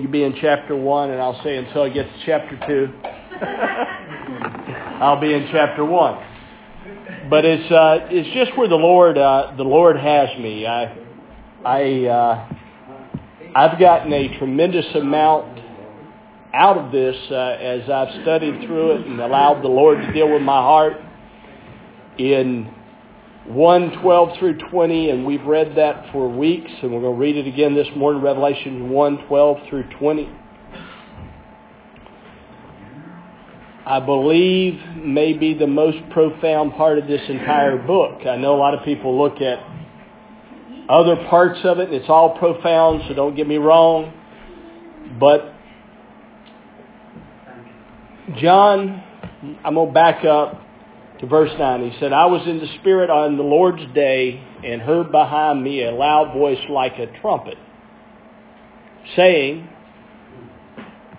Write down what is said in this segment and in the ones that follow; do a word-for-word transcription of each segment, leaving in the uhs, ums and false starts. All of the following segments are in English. You be in chapter one, and I'll say until I get to chapter two, I'll be in chapter one. But it's uh, it's just where the Lord uh, the Lord has me. I I uh, I've gotten a tremendous amount out of this uh, as I've studied through it and allowed the Lord to deal with my heart in one, twelve through twenty, and we've read that for weeks, and we're going to read it again this morning, Revelation one, twelve through twenty. I believe may be the most profound part of this entire book. I know a lot of people look at other parts of it, and it's all profound, so don't get me wrong, but John, I'm going to back up to verse nine, he said, I was in the Spirit on the Lord's day and heard behind me a loud voice like a trumpet, saying,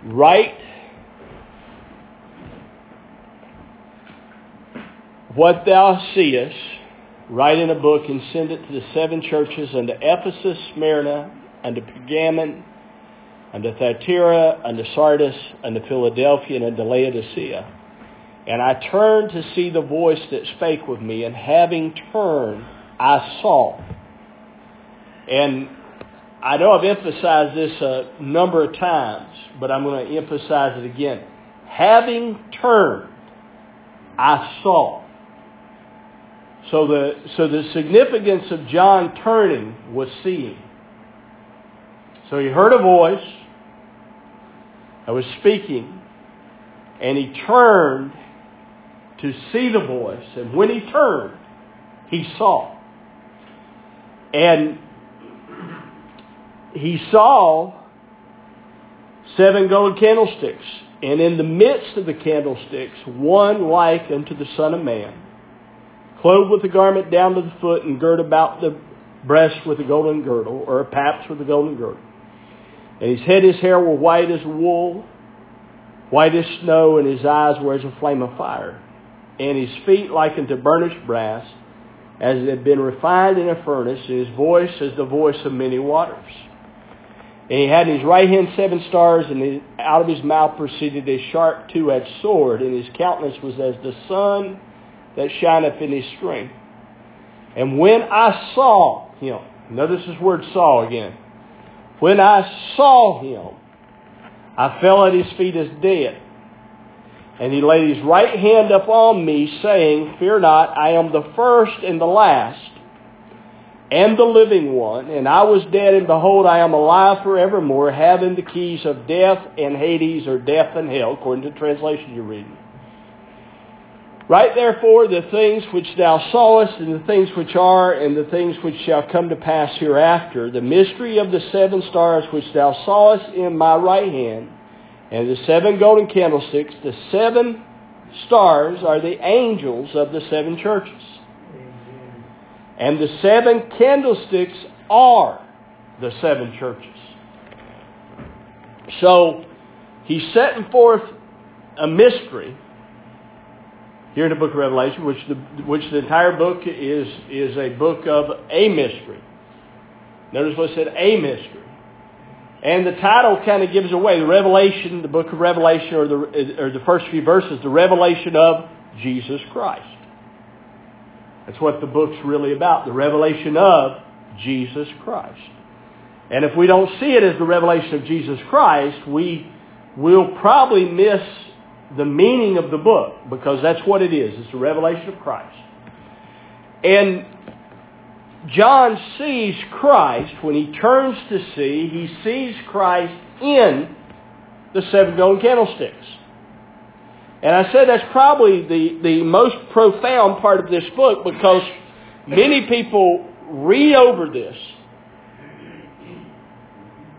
write what thou seest, write in a book and send it to the seven churches, unto Ephesus, Smyrna, unto Pergamon, unto Thyatira, unto Sardis, unto Philadelphia, and unto Laodicea. And I turned to see the voice that spake with me, and having turned, I saw. And I know I've emphasized this a number of times, but I'm going to emphasize it again. Having turned, I saw. So the, so the significance of John turning was seeing. So he heard a voice that was speaking, and he turned to see the voice, and when he turned, he saw. And he saw seven golden candlesticks, and in the midst of the candlesticks, one like unto the Son of Man, clothed with a garment down to the foot, and girt about the breast with a golden girdle, or a paps with a golden girdle. And his head, his hair were white as wool, white as snow, and his eyes were as a flame of fire, and his feet like unto burnished brass, as it had been refined in a furnace, and his voice as the voice of many waters. And he had in his right hand seven stars, and out of his mouth proceeded a sharp two-edged sword, and his countenance was as the sun that shineth in his strength. And when I saw him, notice this word saw again, when I saw him, I fell at his feet as dead. And he laid his right hand upon me, saying, fear not, I am the first and the last, and the living one. And I was dead, and behold, I am alive forevermore, having the keys of death and Hades, or death and hell, according to the translation you're reading. Write therefore the things which thou sawest, and the things which are, and the things which shall come to pass hereafter, the mystery of the seven stars which thou sawest in my right hand, and the seven golden candlesticks. The seven stars are the angels of the seven churches. Amen. And the seven candlesticks are the seven churches. So he's setting forth a mystery here in the book of Revelation, which the which the entire book is is a book of a mystery. Notice what it said, a mystery. And the title kind of gives away the revelation, the book of Revelation, or the or the first few verses, the revelation of Jesus Christ. That's what the book's really about, the revelation of Jesus Christ. And if we don't see it as the revelation of Jesus Christ, we will probably miss the meaning of the book, because that's what it is. It's the revelation of Christ. And John sees Christ. When he turns to see, he sees Christ in the seven golden candlesticks. And I said that's probably the, the most profound part of this book, because many people read over this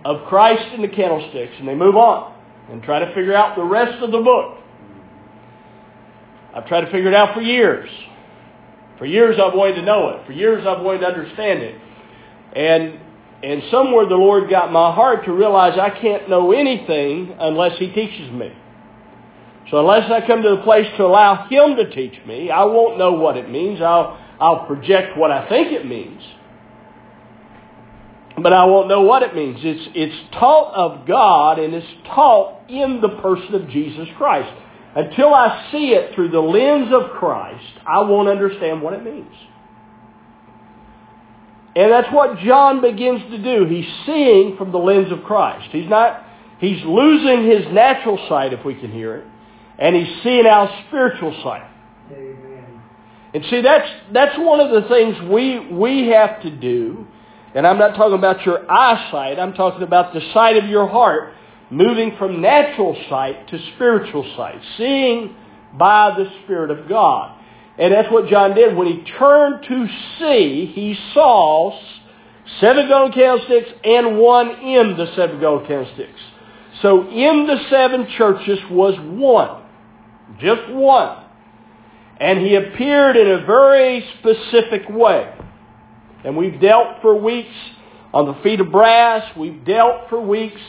of Christ in the candlesticks and they move on and try to figure out the rest of the book. I've tried to figure it out for years. For years I've wanted to know it. For years I've wanted to understand it. And and somewhere the Lord got my heart to realize I can't know anything unless He teaches me. So unless I come to the place to allow Him to teach me, I won't know what it means. I'll, I'll project what I think it means. But I won't know what it means. It's, it's taught of God, and it's taught in the person of Jesus Christ. Until I see it through the lens of Christ, I won't understand what it means. And that's what John begins to do. He's seeing from the lens of Christ. He's not, he's losing his natural sight, if we can hear it, and he's seeing our spiritual sight. Amen. And see, that's that's one of the things we we have to do. And I'm not talking about your eyesight. I'm talking about the sight of your heart, moving from natural sight to spiritual sight, seeing by the Spirit of God. And that's what John did. When he turned to see, he saw seven golden candlesticks and one in the seven golden candlesticks. So in the seven churches was one, just one. And he appeared in a very specific way. And we've dealt for weeks on the feet of brass. We've dealt for weeks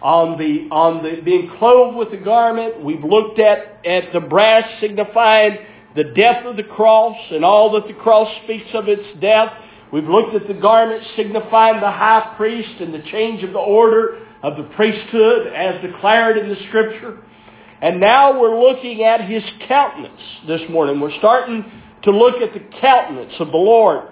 on the on the being clothed with the garment. We've looked at, at the brass signifying the death of the cross and all that the cross speaks of its death. We've looked at the garment signifying the high priest and the change of the order of the priesthood as declared in the Scripture. And now we're looking at his countenance this morning. We're starting to look at the countenance of the Lord.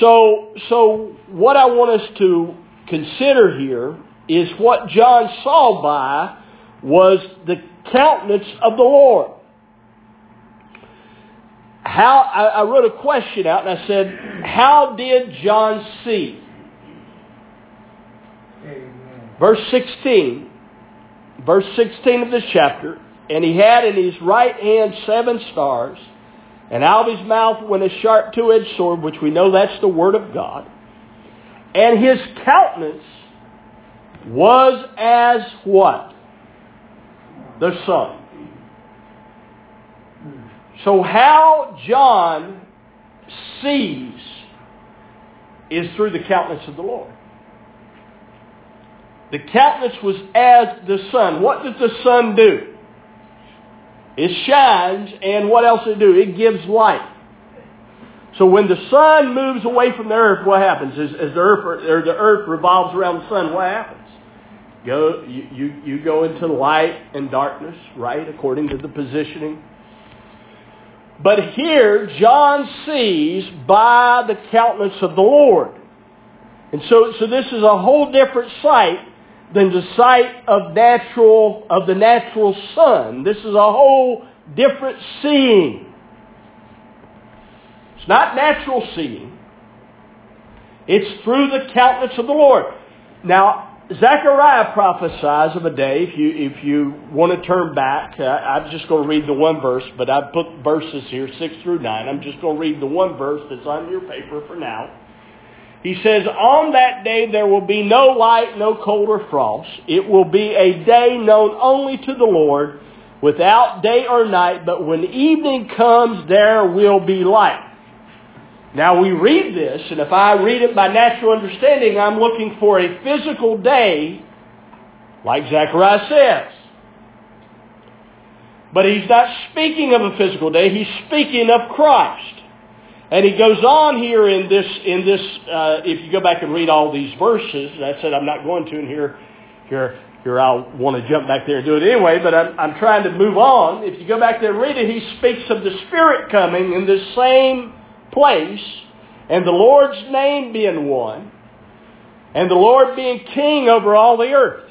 So, so what I want us to consider here is what John saw by was the countenance of the Lord. How I, I wrote a question out and I said, how did John see? Amen. Verse sixteen, verse sixteen of this chapter, and he had in his right hand seven stars, and out of his mouth went a sharp two-edged sword, which we know that's the Word of God. And his countenance was as what? The sun. So how John sees is through the countenance of the Lord. The countenance was as the sun. What does the sun do? It shines, and what else does it do? It gives light. So when the sun moves away from the earth, what happens? As, as the earth or the earth revolves around the sun, what happens? Go, you, you, you go into light and darkness, right? According to the positioning. But here, John sees by the countenance of the Lord. And so, so this is a whole different sight than the sight of natural of the natural sun. This is a whole different seeing. It's not natural seeing. It's through the countenance of the Lord. Now, Zechariah prophesies of a day, if you if you want to turn back, I'm just going to read the one verse, but I've put verses here, six through nine. I'm just going to read the one verse that's on your paper for now. He says, on that day there will be no light, no cold or frost. It will be a day known only to the Lord, without day or night, but when evening comes, there will be light. Now we read this, and if I read it by natural understanding, I'm looking for a physical day, like Zechariah says. But he's not speaking of a physical day, he's speaking of Christ. And he goes on here in this, in this. Uh, if you go back and read all these verses, and I said I'm not going to, and here, here, here I'll want to jump back there and do it anyway, but I'm, I'm trying to move on. If you go back there and read it, he speaks of the Spirit coming in this same place, and the Lord's name being one, and the Lord being king over all the earth.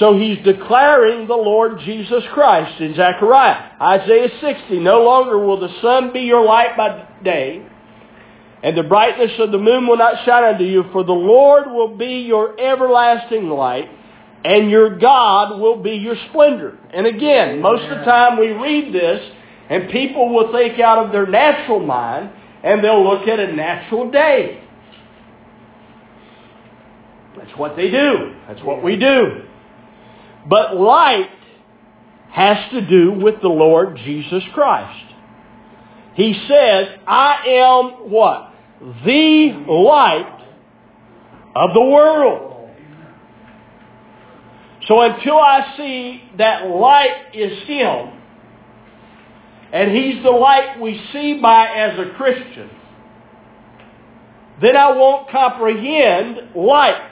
So he's declaring the Lord Jesus Christ in Zechariah. Isaiah sixty, no longer will the sun be your light by day, and the brightness of the moon will not shine unto you, for the Lord will be your everlasting light, and your God will be your splendor. And again, most of the time we read this, and people will think out of their natural mind, and they'll look at a natural day. That's what they do. That's what we do. But light has to do with the Lord Jesus Christ. He says, I am what? The light of the world. So until I see that light is Him, and He's the light we see by as a Christian, then I won't comprehend life.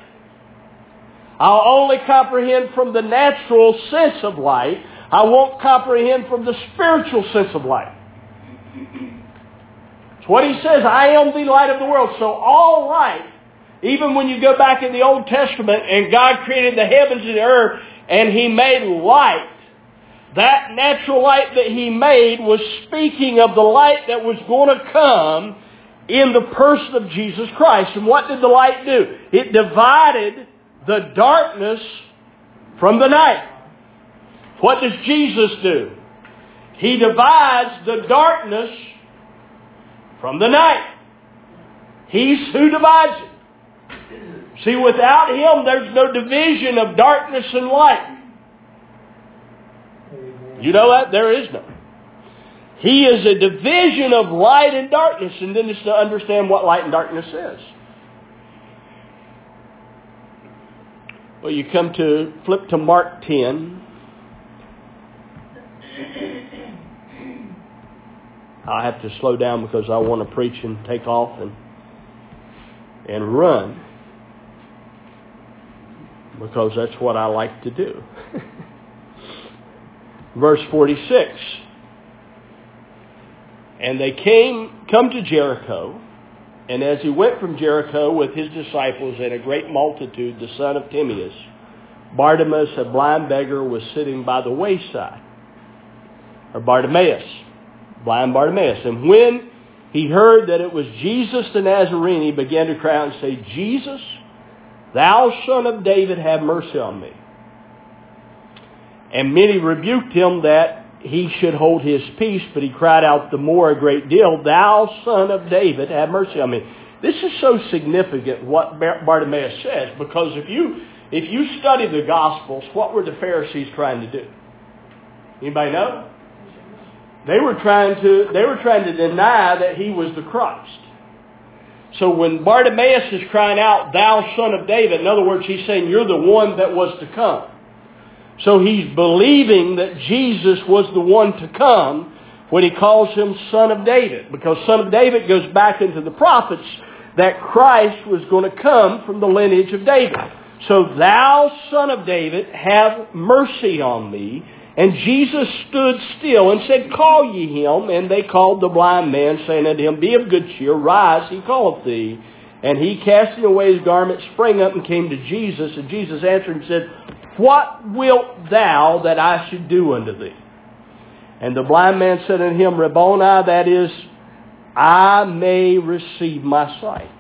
I'll only comprehend from the natural sense of life. I won't comprehend from the spiritual sense of life. It's what he says, I am the light of the world. So all life, even when you go back in the Old Testament and God created the heavens and the earth and he made light, that natural light that he made was speaking of the light that was going to come in the person of Jesus Christ. And what did the light do? It divided the darkness from the night. What does Jesus do? He divides the darkness from the night. He's who divides it. See, without him, there's no division of darkness and light. You know that? There is none. He is a division of light and darkness, and then it's to understand what light and darkness is. Well, you come to, flip to Mark ten. I have to slow down because I want to preach and take off and and run, because that's what I like to do. Verse forty-six. And they came, come to Jericho, and as he went from Jericho with his disciples and a great multitude, the son of Timaeus, Bartimaeus, a blind beggar, was sitting by the wayside, or Bartimaeus, blind Bartimaeus. And when he heard that it was Jesus the Nazarene, he began to cry out and say, Jesus, thou son of David, have mercy on me. And many rebuked him that he should hold his peace, but he cried out the more a great deal, thou son of David, have mercy on me. This is so significant what Bartimaeus says, because if you if you study the Gospels, what were the Pharisees trying to do? Anybody know? They were trying to they were trying to deny that he was the Christ. So when Bartimaeus is crying out, thou son of David, in other words, he's saying, you're the one that was to come. So he's believing that Jesus was the one to come when he calls him son of David, because son of David goes back into the prophets that Christ was going to come from the lineage of David. So thou son of David, have mercy on me. And Jesus stood still and said, call ye him. And they called the blind man, saying unto him, be of good cheer, rise, he calleth thee. And he, casting away his garment, sprang up and came to Jesus. And Jesus answered and said, what wilt thou that I should do unto thee? And the blind man said unto him, Rabboni, that is, I may receive my sight.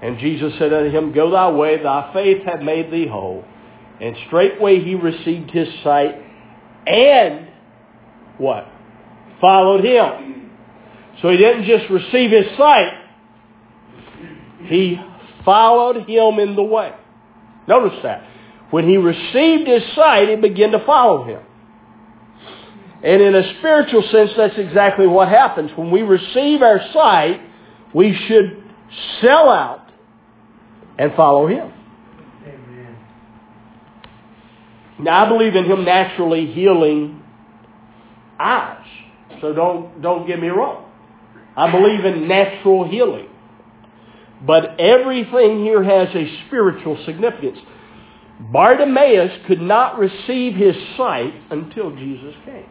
And Jesus said unto him, go thy way, thy faith hath made thee whole. And straightway he received his sight and what? Followed him. So he didn't just receive his sight. He followed him in the way. Notice that. When he received his sight, he began to follow him. And in a spiritual sense, that's exactly what happens. When we receive our sight, we should sell out and follow him. Now, I believe in him naturally healing eyes. So don't, don't get me wrong. I believe in natural healing. But everything here has a spiritual significance. Bartimaeus could not receive his sight until Jesus came.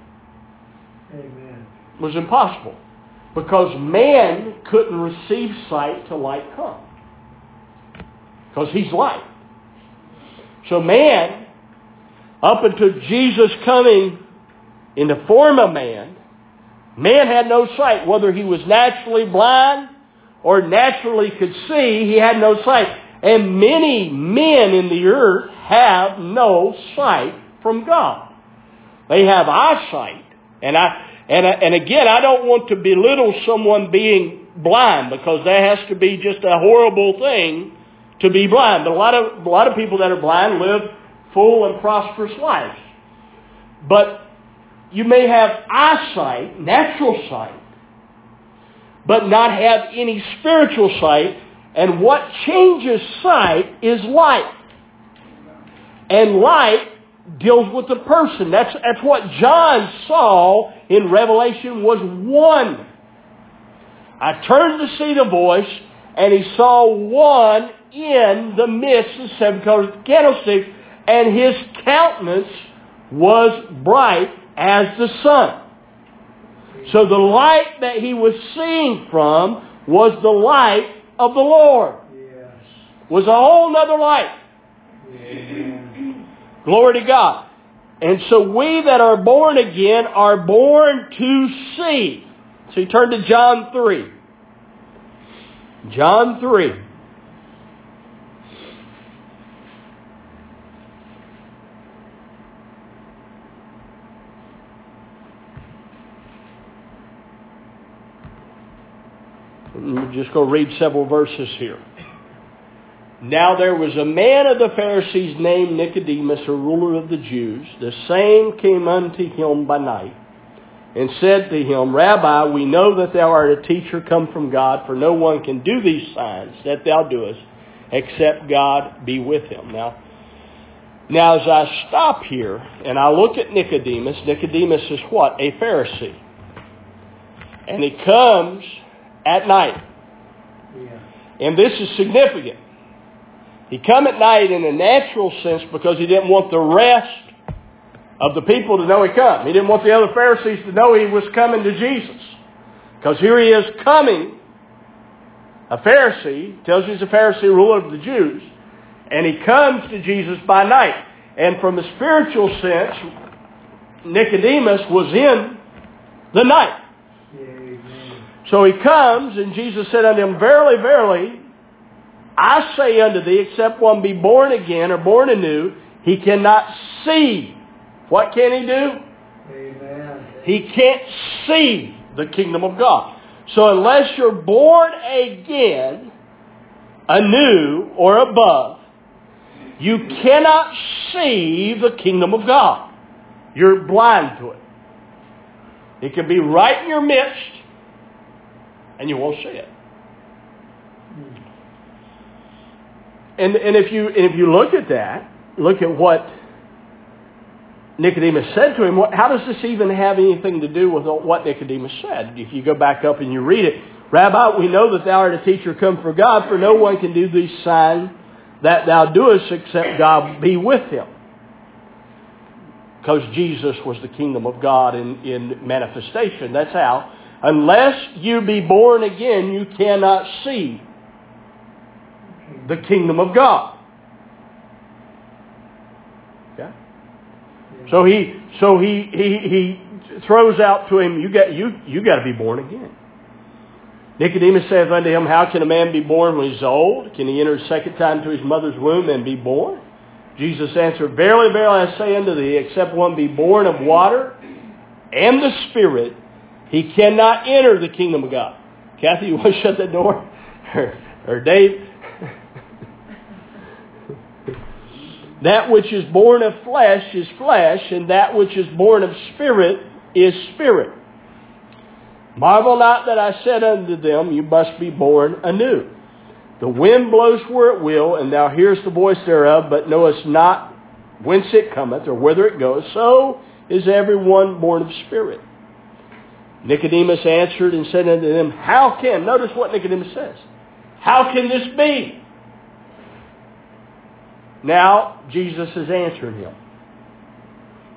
Amen. It was impossible. Because man couldn't receive sight till light come. Because he's light. So man, up until Jesus coming in the form of man, man had no sight. Whether he was naturally blind or naturally could see, he had no sight. And many men in the earth have no sight from God. They have eyesight. And I and I, and again, I don't want to belittle someone being blind, because that has to be just a horrible thing to be blind. But a lot of a lot of people that are blind live full and prosperous lives. But you may have eyesight, natural sight, but not have any spiritual sight. And what changes sight is light. And light deals with the person. That's, that's what John saw in Revelation was one. I turned to see the voice, and he saw one in the midst of the seven colored candlesticks, and his countenance was bright as the sun. So the light that he was seeing from was the light of the Lord. Yes. Was a whole other light. Yeah. Glory to God. And so we that are born again are born to see. So you turn to John three. John three. I'm just going to read several verses here. Now there was a man of the Pharisees named Nicodemus, a ruler of the Jews. The same came unto him by night and said to him, Rabbi, we know that thou art a teacher come from God, for no one can do these signs that thou doest except God be with him. Now, now as I stop here and I look at Nicodemus, Nicodemus is what? A Pharisee. And he comes at night. Yeah. And this is significant. He come at night in a natural sense because he didn't want the rest of the people to know he come. He didn't want the other Pharisees to know he was coming to Jesus. Because here he is coming, a Pharisee, tells you he's a Pharisee, ruler of the Jews, and he comes to Jesus by night. And from a spiritual sense, Nicodemus was in the night. So he comes, and Jesus said unto him, Verily, verily, I say unto thee, except one be born again or born anew, he cannot see. What can he do? Amen. He can't see the kingdom of God. So unless you're born again, anew or above, you cannot see the kingdom of God. You're blind to it. It can be right in your midst, and you won't see it. And and if you if you look at that, look at what Nicodemus said to him. What, how does this even have anything to do with what Nicodemus said? If you go back up and you read it, Rabbi, we know that thou art a teacher come from God, for no one can do these signs that thou doest except God be with him. Because Jesus was the kingdom of God in, in manifestation. That's how. Unless you be born again, you cannot see the kingdom of God. Okay? So he so he he, he throws out to him, you got you you got to be born again. Nicodemus saith unto him, How can a man be born when he's old? Can he enter a second time to his mother's womb and be born? Jesus answered, Verily, verily, I say unto thee, except one be born of water and the Spirit, he cannot enter the kingdom of God. Kathy, you want to shut that door? Or, or Dave? That which is born of flesh is flesh, and that which is born of spirit is spirit. Marvel not that I said unto them, You must be born anew. The wind blows where it will, and thou hearest the voice thereof, but knowest not whence it cometh or whither it goeth. So is everyone born of spirit. Nicodemus answered and said unto them, How can, notice what Nicodemus says, how can this be? Now, Jesus is answering him.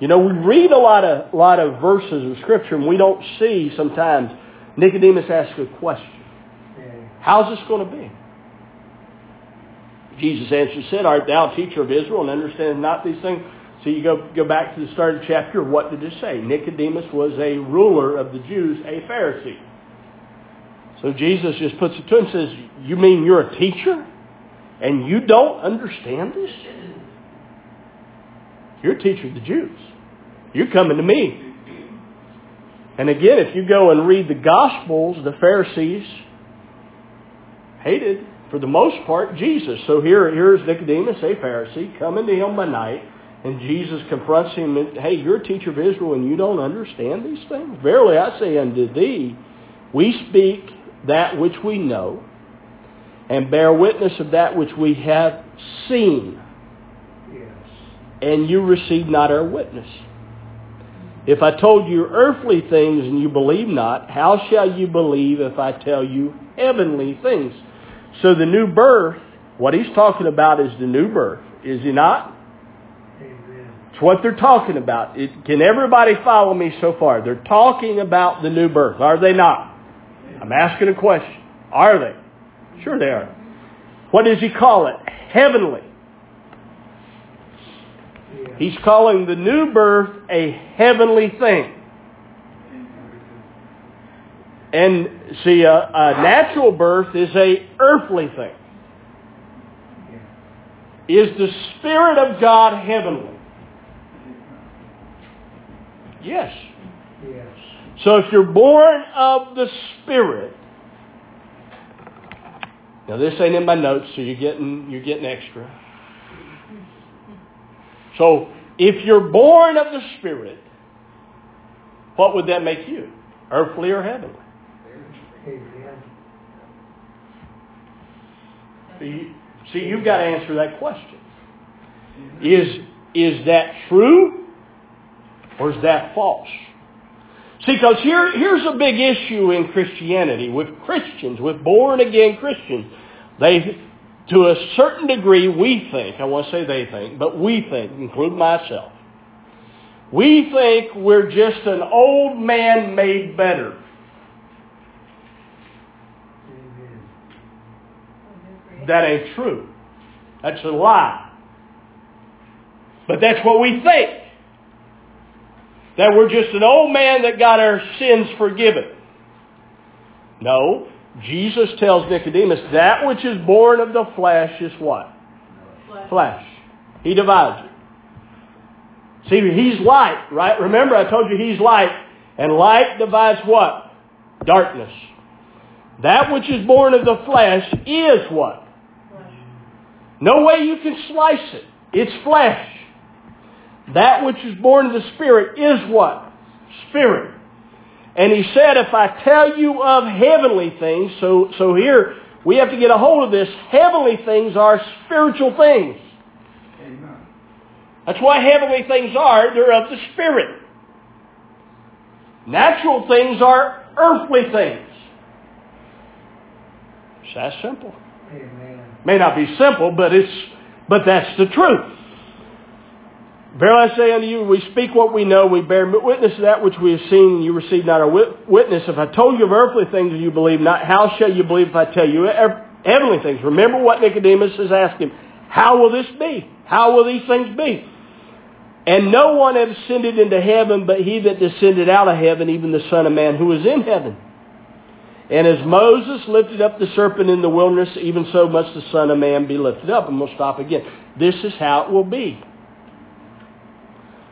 You know, we read a lot of, lot of verses of Scripture, and we don't see sometimes Nicodemus asks a question. How's this going to be? Jesus answered and said, Art thou a teacher of Israel, and understandest not these things? So you go, go back to the start of the chapter, what did it say? Nicodemus was a ruler of the Jews, a Pharisee. So Jesus just puts it to him and says, You mean you're a teacher? And you don't understand this? You're a teacher of the Jews. You're coming to me. And again, if you go and read the Gospels, the Pharisees hated, for the most part, Jesus. So here, here's Nicodemus, a Pharisee, coming to him by night. And Jesus confronts him, and, Hey, you're a teacher of Israel, and you don't understand these things? Verily, I say unto thee, we speak that which we know, and bear witness of that which we have seen. Yes. And you receive not our witness. If I told you earthly things and you believe not, how shall you believe if I tell you heavenly things? So the new birth, what he's talking about is the new birth, is he not? Amen. It's what they're talking about. It, can everybody follow me so far? They're talking about the new birth, are they not? I'm asking a question. Are they? Sure they are. What does he call it? Heavenly. Yeah. He's calling the new birth a heavenly thing. And see, a, a natural birth is a earthly thing. Is the Spirit of God heavenly? Yes. Yes. So if you're born of the Spirit, now this ain't in my notes, so you're getting you're getting extra. So if you're born of the Spirit, what would that make you? Earthly or heavenly? Amen. So you, see, you've got to answer that question. Is is that true or is that false? See, because here, here's a big issue in Christianity with Christians, with born-again Christians. They, to a certain degree, we think, I won't say they think, but we think, include myself, we think we're just an old man made better. That ain't true. That's a lie. But that's what we think. That we're just an old man that got our sins forgiven. No. Jesus tells Nicodemus, that which is born of the flesh is what? Flesh. flesh. He divides it. See, he's light, right? Remember, I told you he's light. And light divides what? Darkness. That which is born of the flesh is what? Flesh. No way you can slice it. It's flesh. That which is born of the Spirit is what? Spirit. And he said, if I tell you of heavenly things, so, so here we have to get a hold of this, heavenly things are spiritual things. Amen. That's what heavenly things are. They're of the Spirit. Natural things are earthly things. It's that simple. Amen. May not be simple, but it's but that's the truth. Verily I say unto you, we speak what we know, we bear witness to that which we have seen, and you receive not our witness. If I told you of earthly things and you believe not, how shall you believe if I tell you heavenly things? Remember what Nicodemus has asked him. How will this be? How will these things be? And no one has ascended into heaven but he that descended out of heaven, even the Son of Man who is in heaven. And as Moses lifted up the serpent in the wilderness, even so must the Son of Man be lifted up. And we'll stop again. This is how it will be.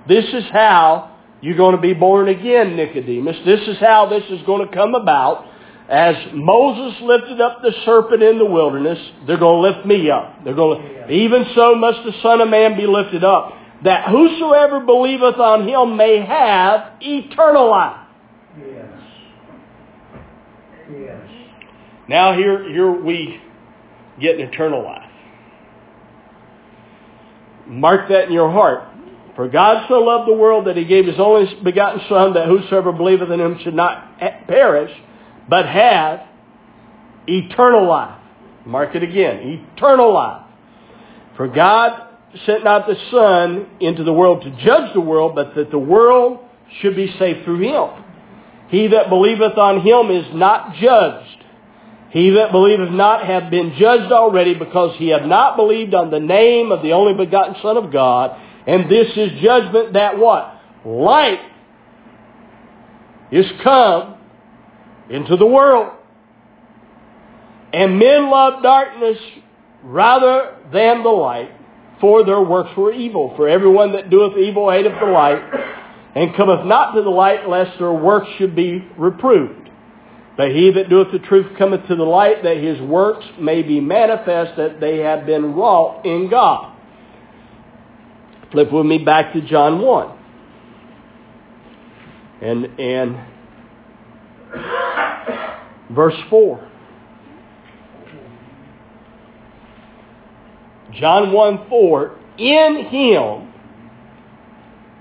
This is how you're going to be born again, Nicodemus. This is how this is going to come about. As Moses lifted up the serpent in the wilderness, they're going to lift me up. They're going to, even so must the Son of Man be lifted up, that whosoever believeth on him may have eternal life. Yes. Yes. Now here, here we get an eternal life. Mark that in your heart. For God so loved the world that he gave his only begotten Son, that whosoever believeth in him should not perish, but have eternal life. Mark it again. Eternal life. For God sent not the Son into the world to judge the world, but that the world should be saved through him. He that believeth on him is not judged. He that believeth not hath been judged already, because he hath not believed on the name of the only begotten Son of God. And this is judgment, that what? Light is come into the world. And men love darkness rather than the light, for their works were evil. For everyone that doeth evil hateth the light, and cometh not to the light, lest their works should be reproved. But he that doeth the truth cometh to the light, that his works may be manifest, that they have been wrought in God. Flip with me back to John one. And, and verse four. John one, four. In him,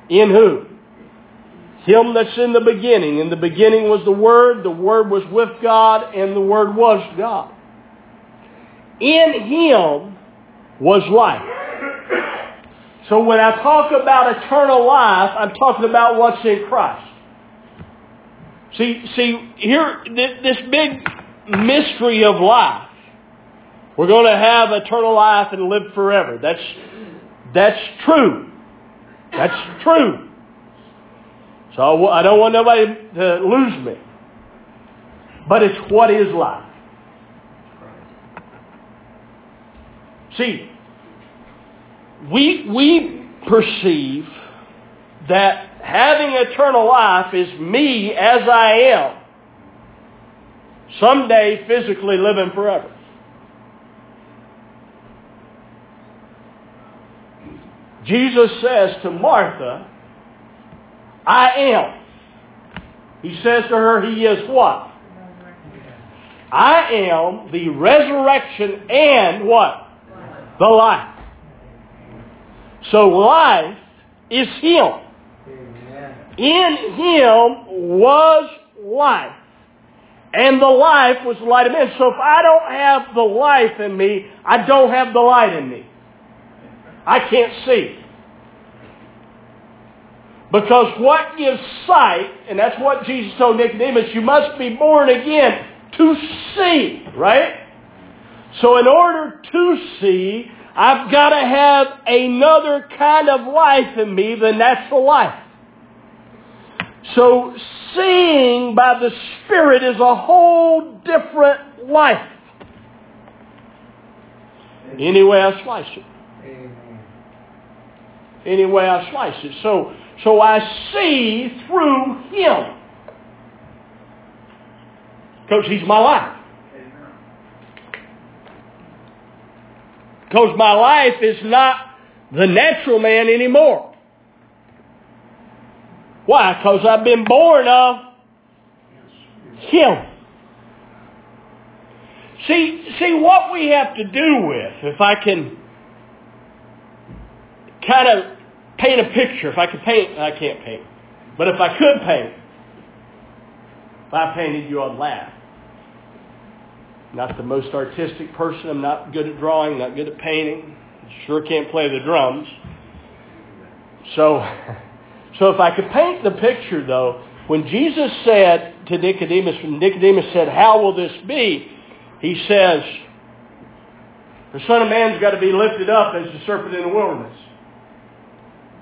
in who? Him that's in the beginning. In the beginning was the Word. The Word was with God. And the Word was God. In him was life. So when I talk about eternal life, I'm talking about what's in Christ. See, see here, this big mystery of life. We're going to have eternal life and live forever. That's that's true. That's true. So I don't want nobody to lose me. But it's what is life. See, we we perceive that having eternal life is me as I am, someday physically living forever. Jesus says to Martha, I am. He says to her, he is what? I am the resurrection and what? Life. The life. So life is him. Amen. In him was life. And the life was the light of men. So if I don't have the life in me, I don't have the light in me. I can't see. Because what gives sight, and that's what Jesus told Nicodemus, you must be born again to see, right? So in order to see, I've got to have another kind of life in me than natural life. So seeing by the Spirit is a whole different life. Any way I slice it. Any way I slice it. So, so I see through him. Because he's my life. Because my life is not the natural man anymore. Why? Because I've been born of him. See, see what we have to do with, if I can kind of paint a picture. If I could paint, I can't paint. But if I could paint, if I painted, you all laugh. Not the most artistic person. I'm not good at drawing, not good at painting. Sure can't play the drums. So, so if I could paint the picture, though, when Jesus said to Nicodemus, when Nicodemus said, how will this be? He says, the Son of Man's got to be lifted up as the serpent in the wilderness.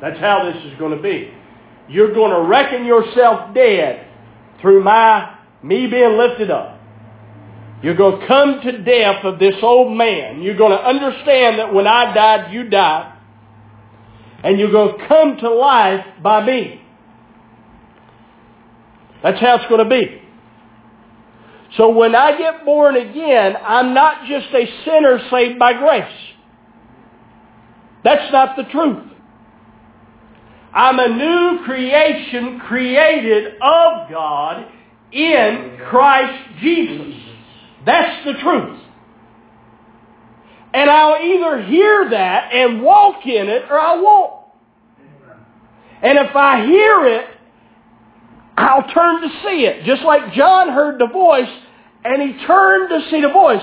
That's how this is going to be. You're going to reckon yourself dead through my me being lifted up. You're going to come to death of this old man. You're going to understand that when I died, you died. And you're going to come to life by me. That's how it's going to be. So when I get born again, I'm not just a sinner saved by grace. That's not the truth. I'm a new creation created of God in Christ Jesus. That's the truth. And I'll either hear that and walk in it or I won't. And if I hear it, I'll turn to see it. Just like John heard the voice and he turned to see the voice.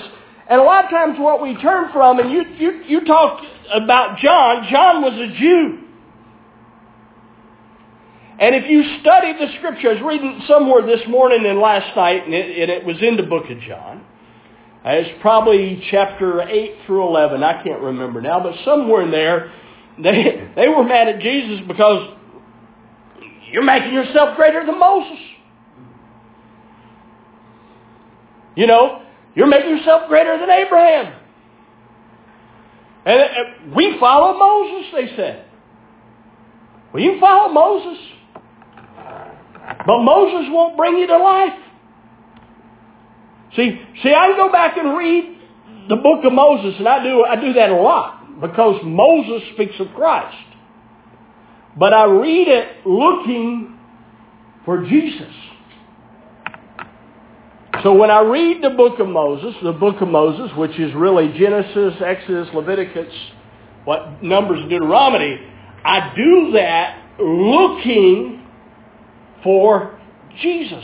And a lot of times what we turn from, and you, you, you talk about John, John was a Jew. And if you study the Scripture, I was reading somewhere this morning and last night, and it, and it was in the book of John. It's probably chapter eight through eleven. I can't remember now, but somewhere in there, they, they were mad at Jesus because you're making yourself greater than Moses. You know, you're making yourself greater than Abraham. And, and we follow Moses, they said. Well, you follow Moses. But Moses won't bring you to life. See, see, I go back and read the book of Moses, and I do, I do that a lot because Moses speaks of Christ. But I read it looking for Jesus. So when I read the book of Moses, the book of Moses, which is really Genesis, Exodus, Leviticus, what Numbers, Deuteronomy, I do that looking for Jesus.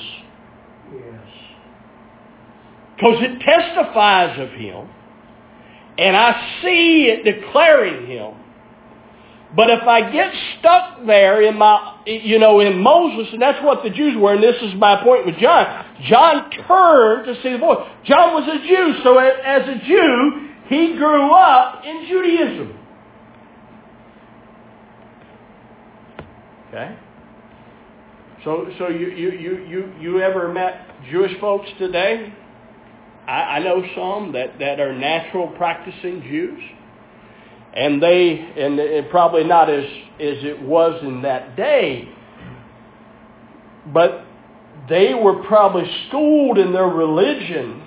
Yes. Because it testifies of him. And I see it declaring him. But if I get stuck there in my, you know, in Moses, and that's what the Jews were, and this is my point with John. John turned to see the voice. John was a Jew, so as a Jew, he grew up in Judaism. Okay? So, so you, you, you, you, you ever met Jewish folks today? I, I know some that, that are natural practicing Jews. And they, and, and probably not as, as it was in that day, but they were probably schooled in their religion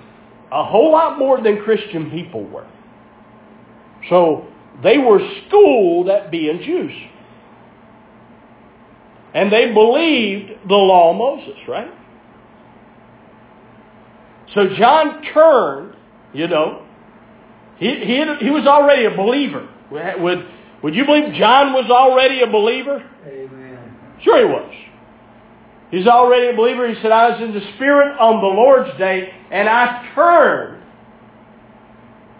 a whole lot more than Christian people were. So they were schooled at being Jews. And they believed the law of Moses, right? So John turned, you know, he, he, he was already a believer. Would, would you believe John was already a believer? Amen. Sure he was. He's already a believer. He said, I was in the Spirit on the Lord's day, and I turned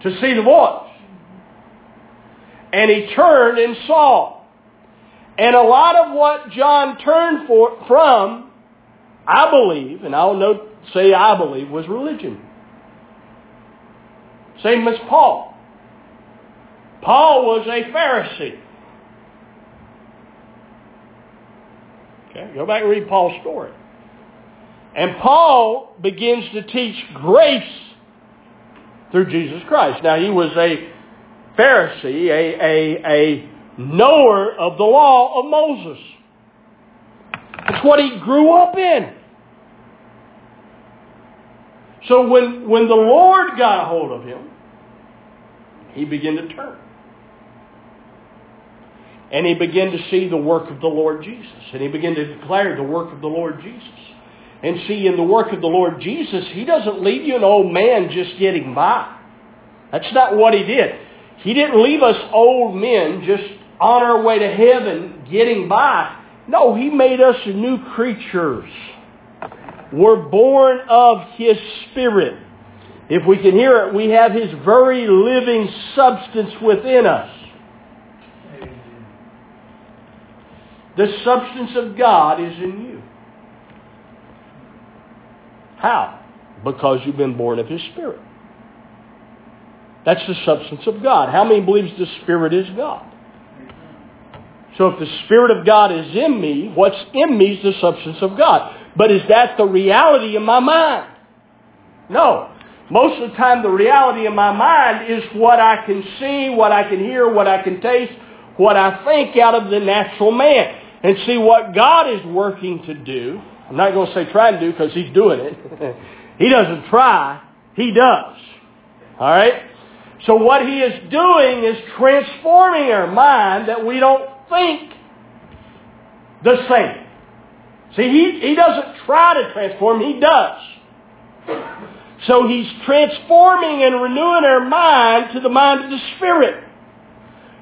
to see the voice. And he turned and saw. And a lot of what John turned for, from, I believe, and I'll note, say I believe, was religion. Same as Paul. Paul was a Pharisee. Okay, go back and read Paul's story. And Paul begins to teach grace through Jesus Christ. Now, he was a Pharisee, a, a, a knower of the law of Moses. That's what he grew up in. So when, when the Lord got a hold of him, he began to turn. And he began to see the work of the Lord Jesus. And he began to declare the work of the Lord Jesus. And see, in the work of the Lord Jesus, he doesn't leave you an old man just getting by. That's not what he did. He didn't leave us old men just on our way to heaven getting by. No, he made us new creatures. We're born of His Spirit. If we can hear it, we have His very living substance within us. Amen. The substance of God is in you. How? Because you've been born of His Spirit. That's the substance of God. How many believes the Spirit is God? So if the Spirit of God is in me, what's in me is the substance of God. But is that the reality in my mind? No. Most of the time, the reality in my mind is what I can see, what I can hear, what I can taste, what I think out of the natural man. And see, what God is working to do, I'm not going to say try to do because He's doing it. He doesn't try. He does. All right? So what He is doing is transforming our mind that we don't think the same. See, he, he doesn't try to transform, He does. So He's transforming and renewing our mind to the mind of the Spirit.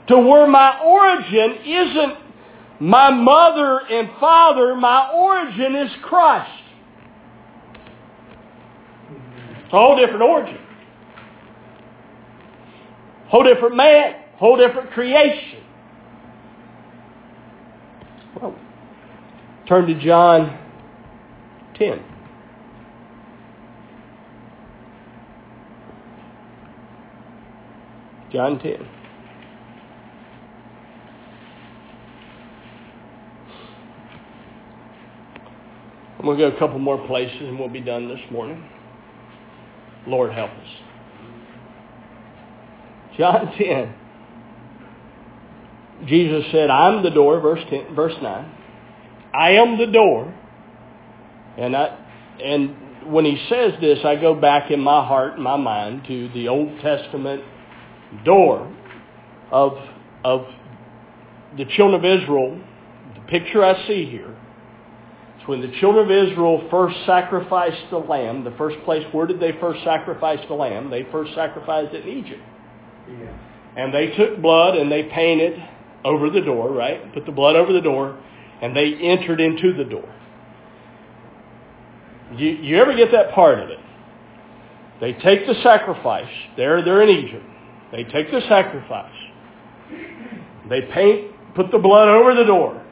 To where my origin isn't my mother and father, my origin is Christ. It's a whole different origin. Whole different man, whole different creation. Well, turn to John ten. John ten. I'm going to go a couple more places and we'll be done this morning. Lord help us. John ten. Jesus said, I'm the door, verse ten, verse nine. I am the door. And I, and when He says this, I go back in my heart and my mind to the Old Testament door of, of the children of Israel. The picture I see here is when the children of Israel first sacrificed the lamb, the first place, where did they first sacrifice the lamb? They first sacrificed it in Egypt. Yeah. And they took blood and they painted over the door, right? Put the blood over the door. And they entered into the door. You, you ever get that part of it? They take the sacrifice. There, they're in Egypt. They take the sacrifice. They paint, put the blood over the door,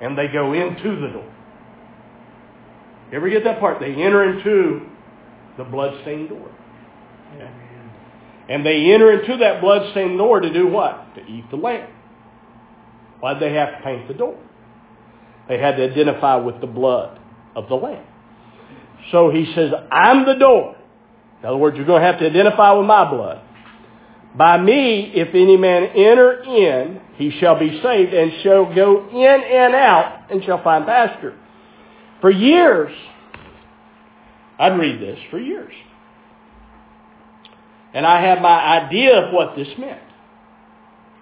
and they go into the door. You ever get that part? They enter into the bloodstained door. Okay? And they enter into that bloodstained door to do what? To eat the lamb. Why did they have to paint the door? They had to identify with the blood of the lamb. So he says, I'm the door. In other words, you're going to have to identify with my blood. By me, if any man enter in, he shall be saved, and shall go in and out, and shall find pasture. For years, I'd read this for years. And I had my idea of what this meant.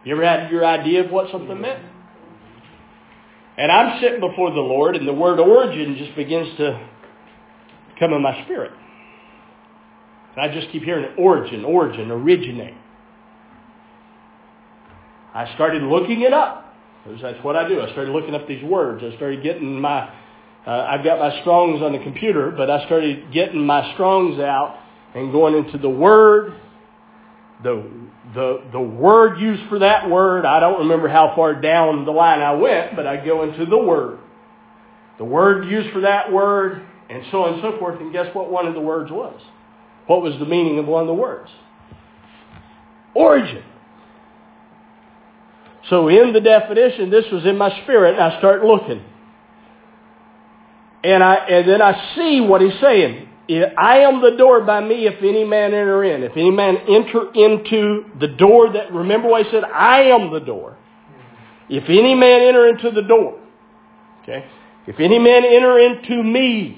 You ever had your idea of what something meant? And I'm sitting before the Lord, and the word origin just begins to come in my spirit. And I just keep hearing it, origin, origin, originate. I started looking it up. That's what I do. I started looking up these words. I started getting my, uh, I've got my Strong's on the computer, but I started getting my Strong's out and going into the word, the the the word used for that word. I don't remember how far down the line I went, but I go into the word. The word used for that word, and so on and so forth. And guess what one of the words was? What was the meaning of one of the words? Origin. So in the definition, this was in my spirit, and I start looking. And I and then I see what he's saying. I am the door, by me if any man enter in. If any man enter into the door that, remember what he said, I am the door. If any man enter into the door, okay? If any man enter into me,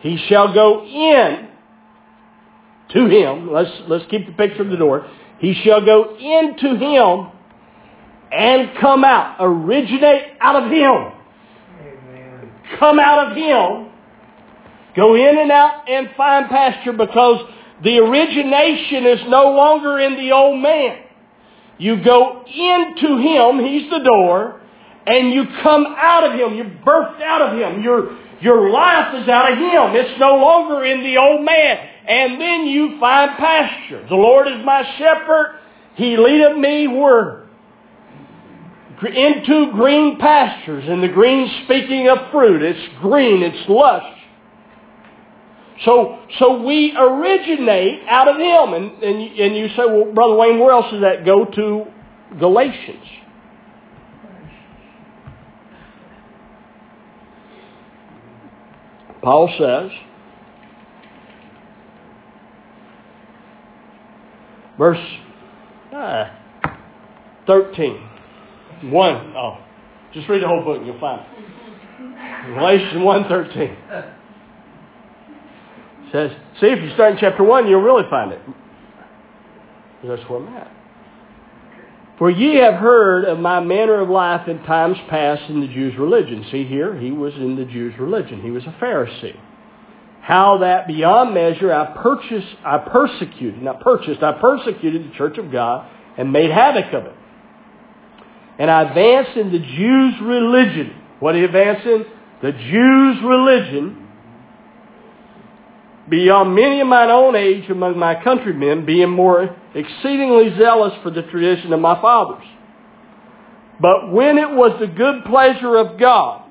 he shall go in to him. Let's, let's keep the picture of the door. He shall go into him and come out. Originate out of him. Amen. Come out of him. Go in and out and find pasture, because the origination is no longer in the old man. You go into him. He's the door. And you come out of him. You're birthed out of him. You're Your life is out of him. It's no longer in the old man. And then you find pasture. The Lord is my shepherd. He leadeth me where? Into green pastures. And the green, speaking of fruit, it's green, it's lush. So so we originate out of him. And, and, and you say, well, Brother Wayne, where else does that go? To Galatians. Paul says, verse uh, thirteen. One, oh, just read the whole book and you'll find it. Galatians one thirteen says, see, if you start in chapter one, you'll really find it. That's where I'm at. For ye have heard of my manner of life in times past in the Jews' religion. See here, he was in the Jews' religion. He was a Pharisee. How that beyond measure I purchased, I persecuted, not purchased, I persecuted the church of God and made havoc of it. And I advanced in the Jews' religion. What did he advance in? The Jews' religion. Beyond many of mine own age among my countrymen, being more exceedingly zealous for the tradition of my fathers. But when it was the good pleasure of God,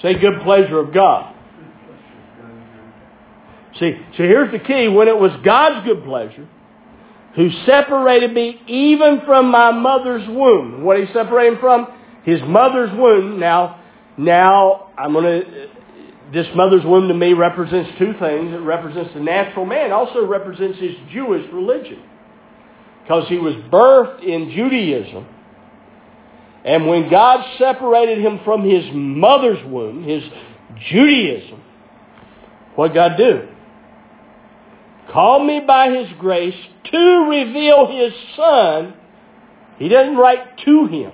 say good pleasure of God. See, so here's the key. When it was God's good pleasure, who separated me even from my mother's womb. What he separated from? His mother's womb. Now, now I'm going to... This mother's womb to me represents two things. It represents the natural man. It also represents his Jewish religion. Because he was birthed in Judaism. And when God separated him from his mother's womb, his Judaism, what did God do? Called me by his grace to reveal his son. He doesn't write to him.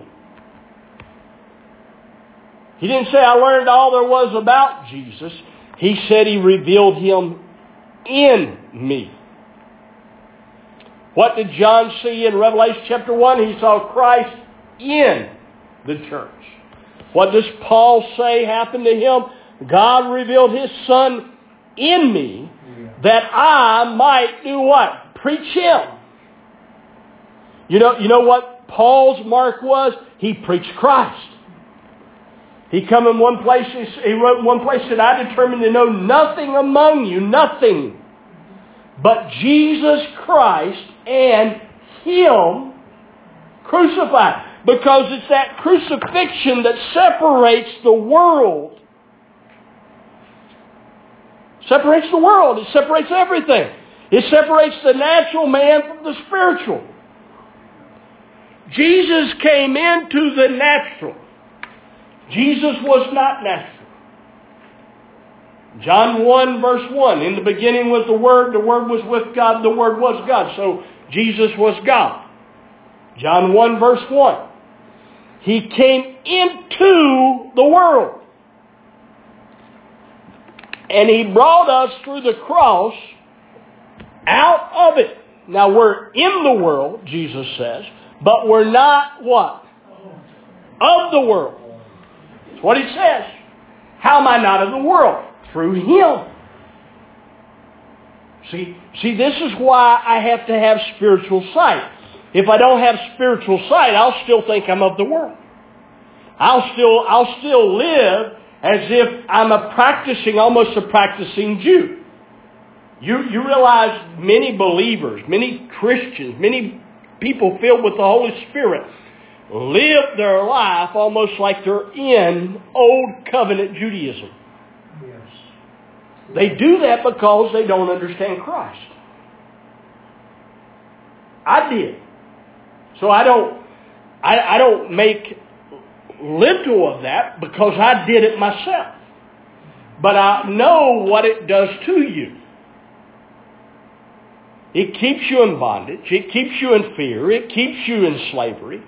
He didn't say, I learned all there was about Jesus. He said he revealed him in me. What did John see in Revelation chapter one? He saw Christ in the church. What does Paul say happened to him? God revealed his son in me, that I might do what? Preach him. You know, you know what Paul's mark was? He preached Christ. He come in one place, he wrote in one place that I determined to know nothing among you, nothing, but Jesus Christ and him crucified. Because it's that crucifixion that separates the world. Separates the world. It separates everything. It separates the natural man from the spiritual. Jesus came into the natural. Jesus was not natural. John one verse one, in the beginning was the Word, the Word was with God, the Word was God. So Jesus was God. John one verse one, he came into the world. And he brought us through the cross out of it. Now we're in the world, Jesus says, but we're not what? Of the world. That's what he says. How am I not of the world? Through him. See, see, this is why I have to have spiritual sight. If I don't have spiritual sight, I'll still think I'm of the world. I'll still, I'll still live as if I'm a practicing, almost a practicing Jew. You, you realize many believers, many Christians, many people filled with the Holy Spirit live their life almost like they're in Old Covenant Judaism. Yes. They do that because they don't understand Christ. I did. So I don't, I, I don't make little of that because I did it myself. But I know what it does to you. It keeps you in bondage. It keeps you in fear. It keeps you in slavery.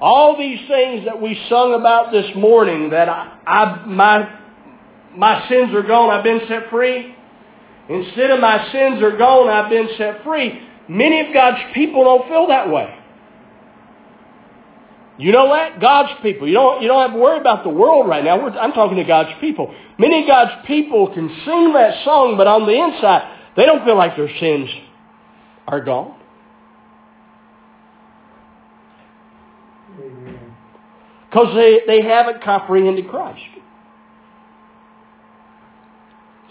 All these things that we sung about this morning, that I, I my my sins are gone, I've been set free. Instead of my sins are gone, I've been set free. Many of God's people don't feel that way. You know that? God's people. You don't, you don't have to worry about the world right now. We're, I'm talking to God's people. Many of God's people can sing that song, but on the inside, they don't feel like their sins are gone. Because they, they haven't comprehended Christ.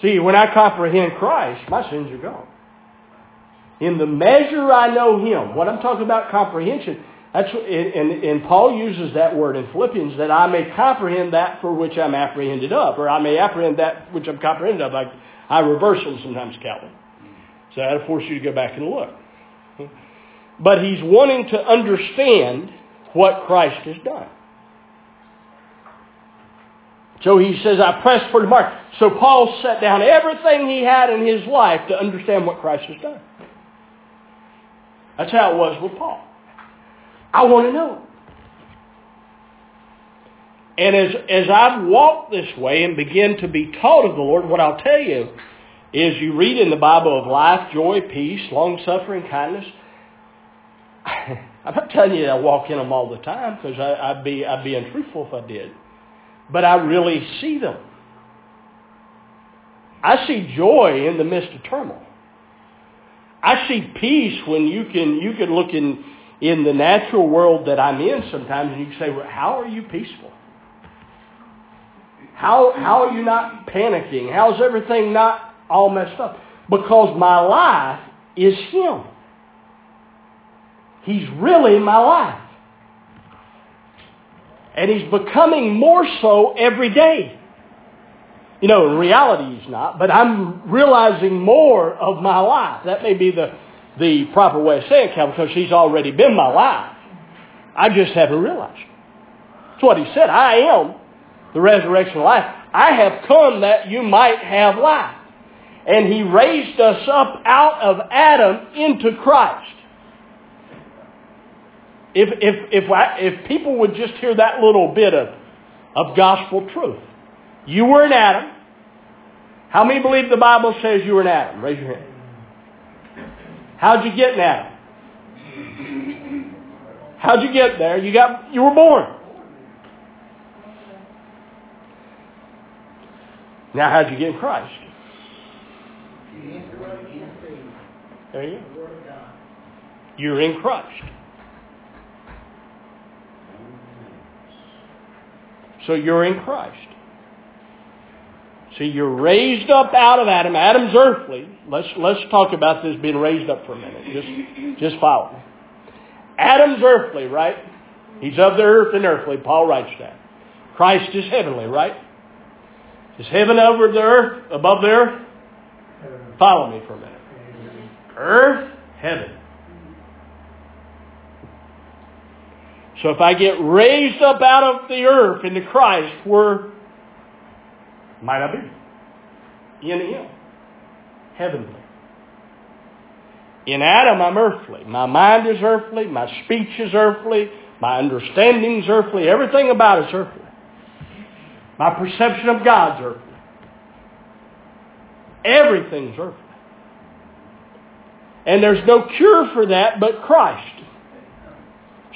See, when I comprehend Christ, my sins are gone. In the measure I know him, what I'm talking about comprehension, that's, and, and Paul uses that word in Philippians, that I may comprehend that for which I'm apprehended of, or I may apprehend that which I'm comprehended of. I, I reverse them sometimes, Calvin. So that'll force you to go back and look. But he's wanting to understand what Christ has done. So he says, I press for the mark. So Paul set down everything he had in his life to understand what Christ has done. That's how it was with Paul. I want to know. And as, as I've walked this way and begin to be taught of the Lord, what I'll tell you is you read in the Bible of life, joy, peace, long-suffering, kindness. I'm not telling you that I walk in them all the time, because I, I'd be, I'd be untruthful if I did. But I really see them. I see joy in the midst of turmoil. I see peace when you can, you can look in... in the natural world that I'm in sometimes, and you can say, well, how are you peaceful? How, how are you not panicking? How's everything not all messed up? Because my life is him. He's really my life. And he's becoming more so every day. You know, in reality he's not, but I'm realizing more of my life. That may be the... the proper way of saying it, Calvin, because he's already been my life. I just haven't realized it. That's what he said. I am the resurrection of life. I have come that you might have life. And he raised us up out of Adam into Christ. If, if, if, I, if people would just hear that little bit of, of gospel truth. You were in Adam. How many believe the Bible says you were in Adam? Raise your hand. How'd you get now? How'd you get there? You got, you were born. Now how'd you get in Christ? There you go. You're in Christ. So you're in Christ. So you're raised up out of Adam. Adam's earthly. Let's, let's talk about this being raised up for a minute. Just, just follow me. Adam's earthly, right? He's of the earth and earthly. Paul writes that. Christ is heavenly, right? Is heaven over the earth, above the earth? Follow me for a minute. Earth, heaven. So if I get raised up out of the earth into Christ, where might I be? In Him. Heavenly. In Adam, I'm earthly. My mind is earthly. My speech is earthly. My understanding is earthly. Everything about it is earthly. My perception of God's earthly. Everything's earthly. And there's no cure for that but Christ.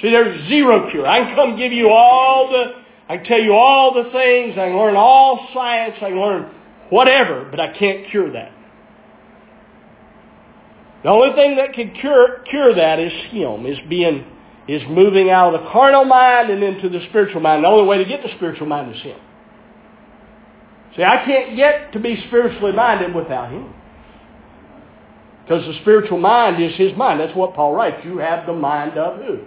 See, there's zero cure. I can come give you all the, I can tell you all the things, I can learn all science, I can learn whatever, but I can't cure that. The only thing that can cure cure that is Him, is being, is moving out of the carnal mind and into the spiritual mind. The only way to get the spiritual mind is Him. See, I can't get to be spiritually minded without Him. Because the spiritual mind is His mind. That's what Paul writes. You have the mind of who?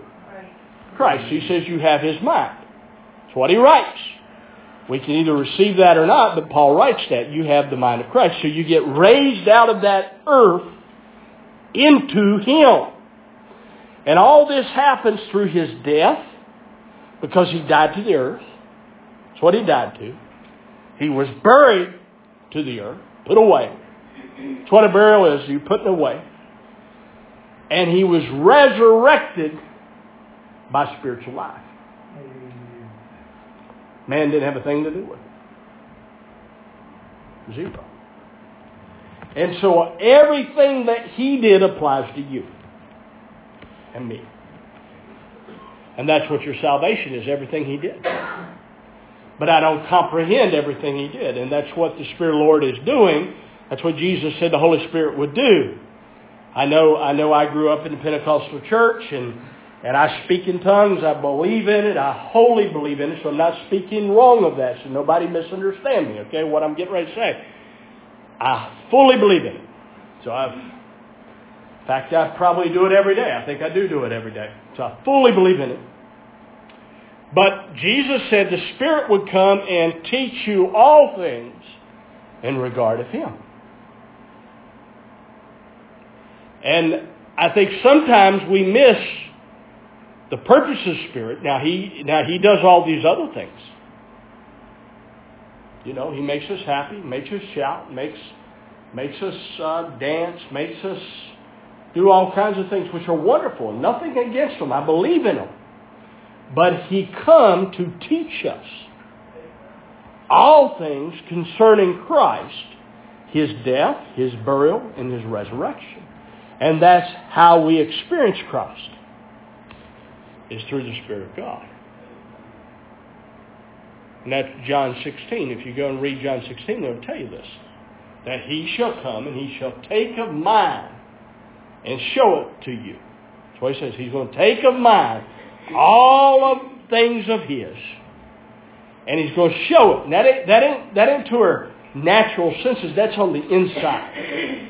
Christ. He says you have His mind. That's what he writes. We can either receive that or not, but Paul writes that. You have the mind of Christ. So you get raised out of that earth into Him. And all this happens through His death because He died to the earth. That's what He died to. He was buried to the earth, put away. That's what a burial is. You put it away. And He was resurrected by spiritual life. Man didn't have a thing to do with it. Zero. And so everything that He did applies to you and me. And that's what your salvation is, everything He did. But I don't comprehend everything He did. And that's what the Spirit of the Lord is doing. That's what Jesus said the Holy Spirit would do. I know I know. I grew up in the Pentecostal church, and, and I speak in tongues. I believe in it. I wholly believe in it, so I'm not speaking wrong of that, so nobody misunderstand me, okay, what I'm getting ready to say. I fully believe in it. So I've, in fact, I probably do it every day. I think I do do it every day. So I fully believe in it. But Jesus said the Spirit would come and teach you all things in regard of Him. And I think sometimes we miss the purpose of Spirit. Now he, now he does all these other things. You know, He makes us happy, makes us shout, makes, makes us uh, dance, makes us do all kinds of things which are wonderful. Nothing against them. I believe in them. But He come to teach us all things concerning Christ, His death, His burial, and His resurrection. And that's how we experience Christ, is through the Spirit of God. And that's John sixteen. If you go and read John sixteen, it'll tell you this, that He shall come and He shall take of mine and show it to you. That's why He says He's going to take of mine all of things of His, and He's going to show it. And that ain't, that ain't, that ain't to our natural senses. That's on the inside.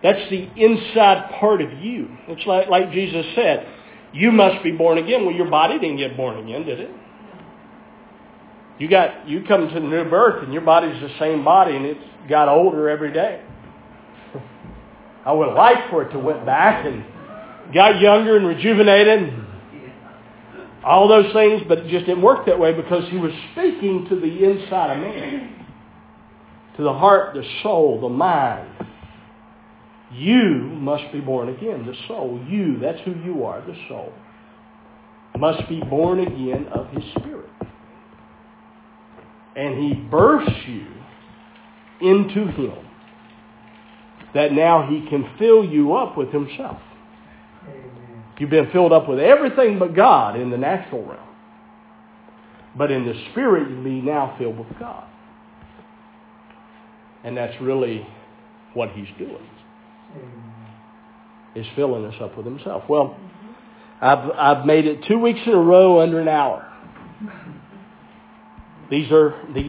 That's the inside part of you. It's like, like Jesus said, you must be born again. Well, your body didn't get born again, did it? You got, you come to the new birth, and your body's the same body, and it's got older every day. I would like for it to went back and got younger and rejuvenated and all those things, but it just didn't work that way because He was speaking to the inside of man, to the heart, the soul, the mind. You must be born again, the soul. You, that's who you are, the soul, must be born again of His Spirit. And He births you into Him, that now He can fill you up with Himself. You've been filled up with everything but God in the natural realm. But in the Spirit, you'll be now filled with God. And that's really what He's doing. is filling us up with himself. Well, I've I've made it two weeks in a row under an hour. These are the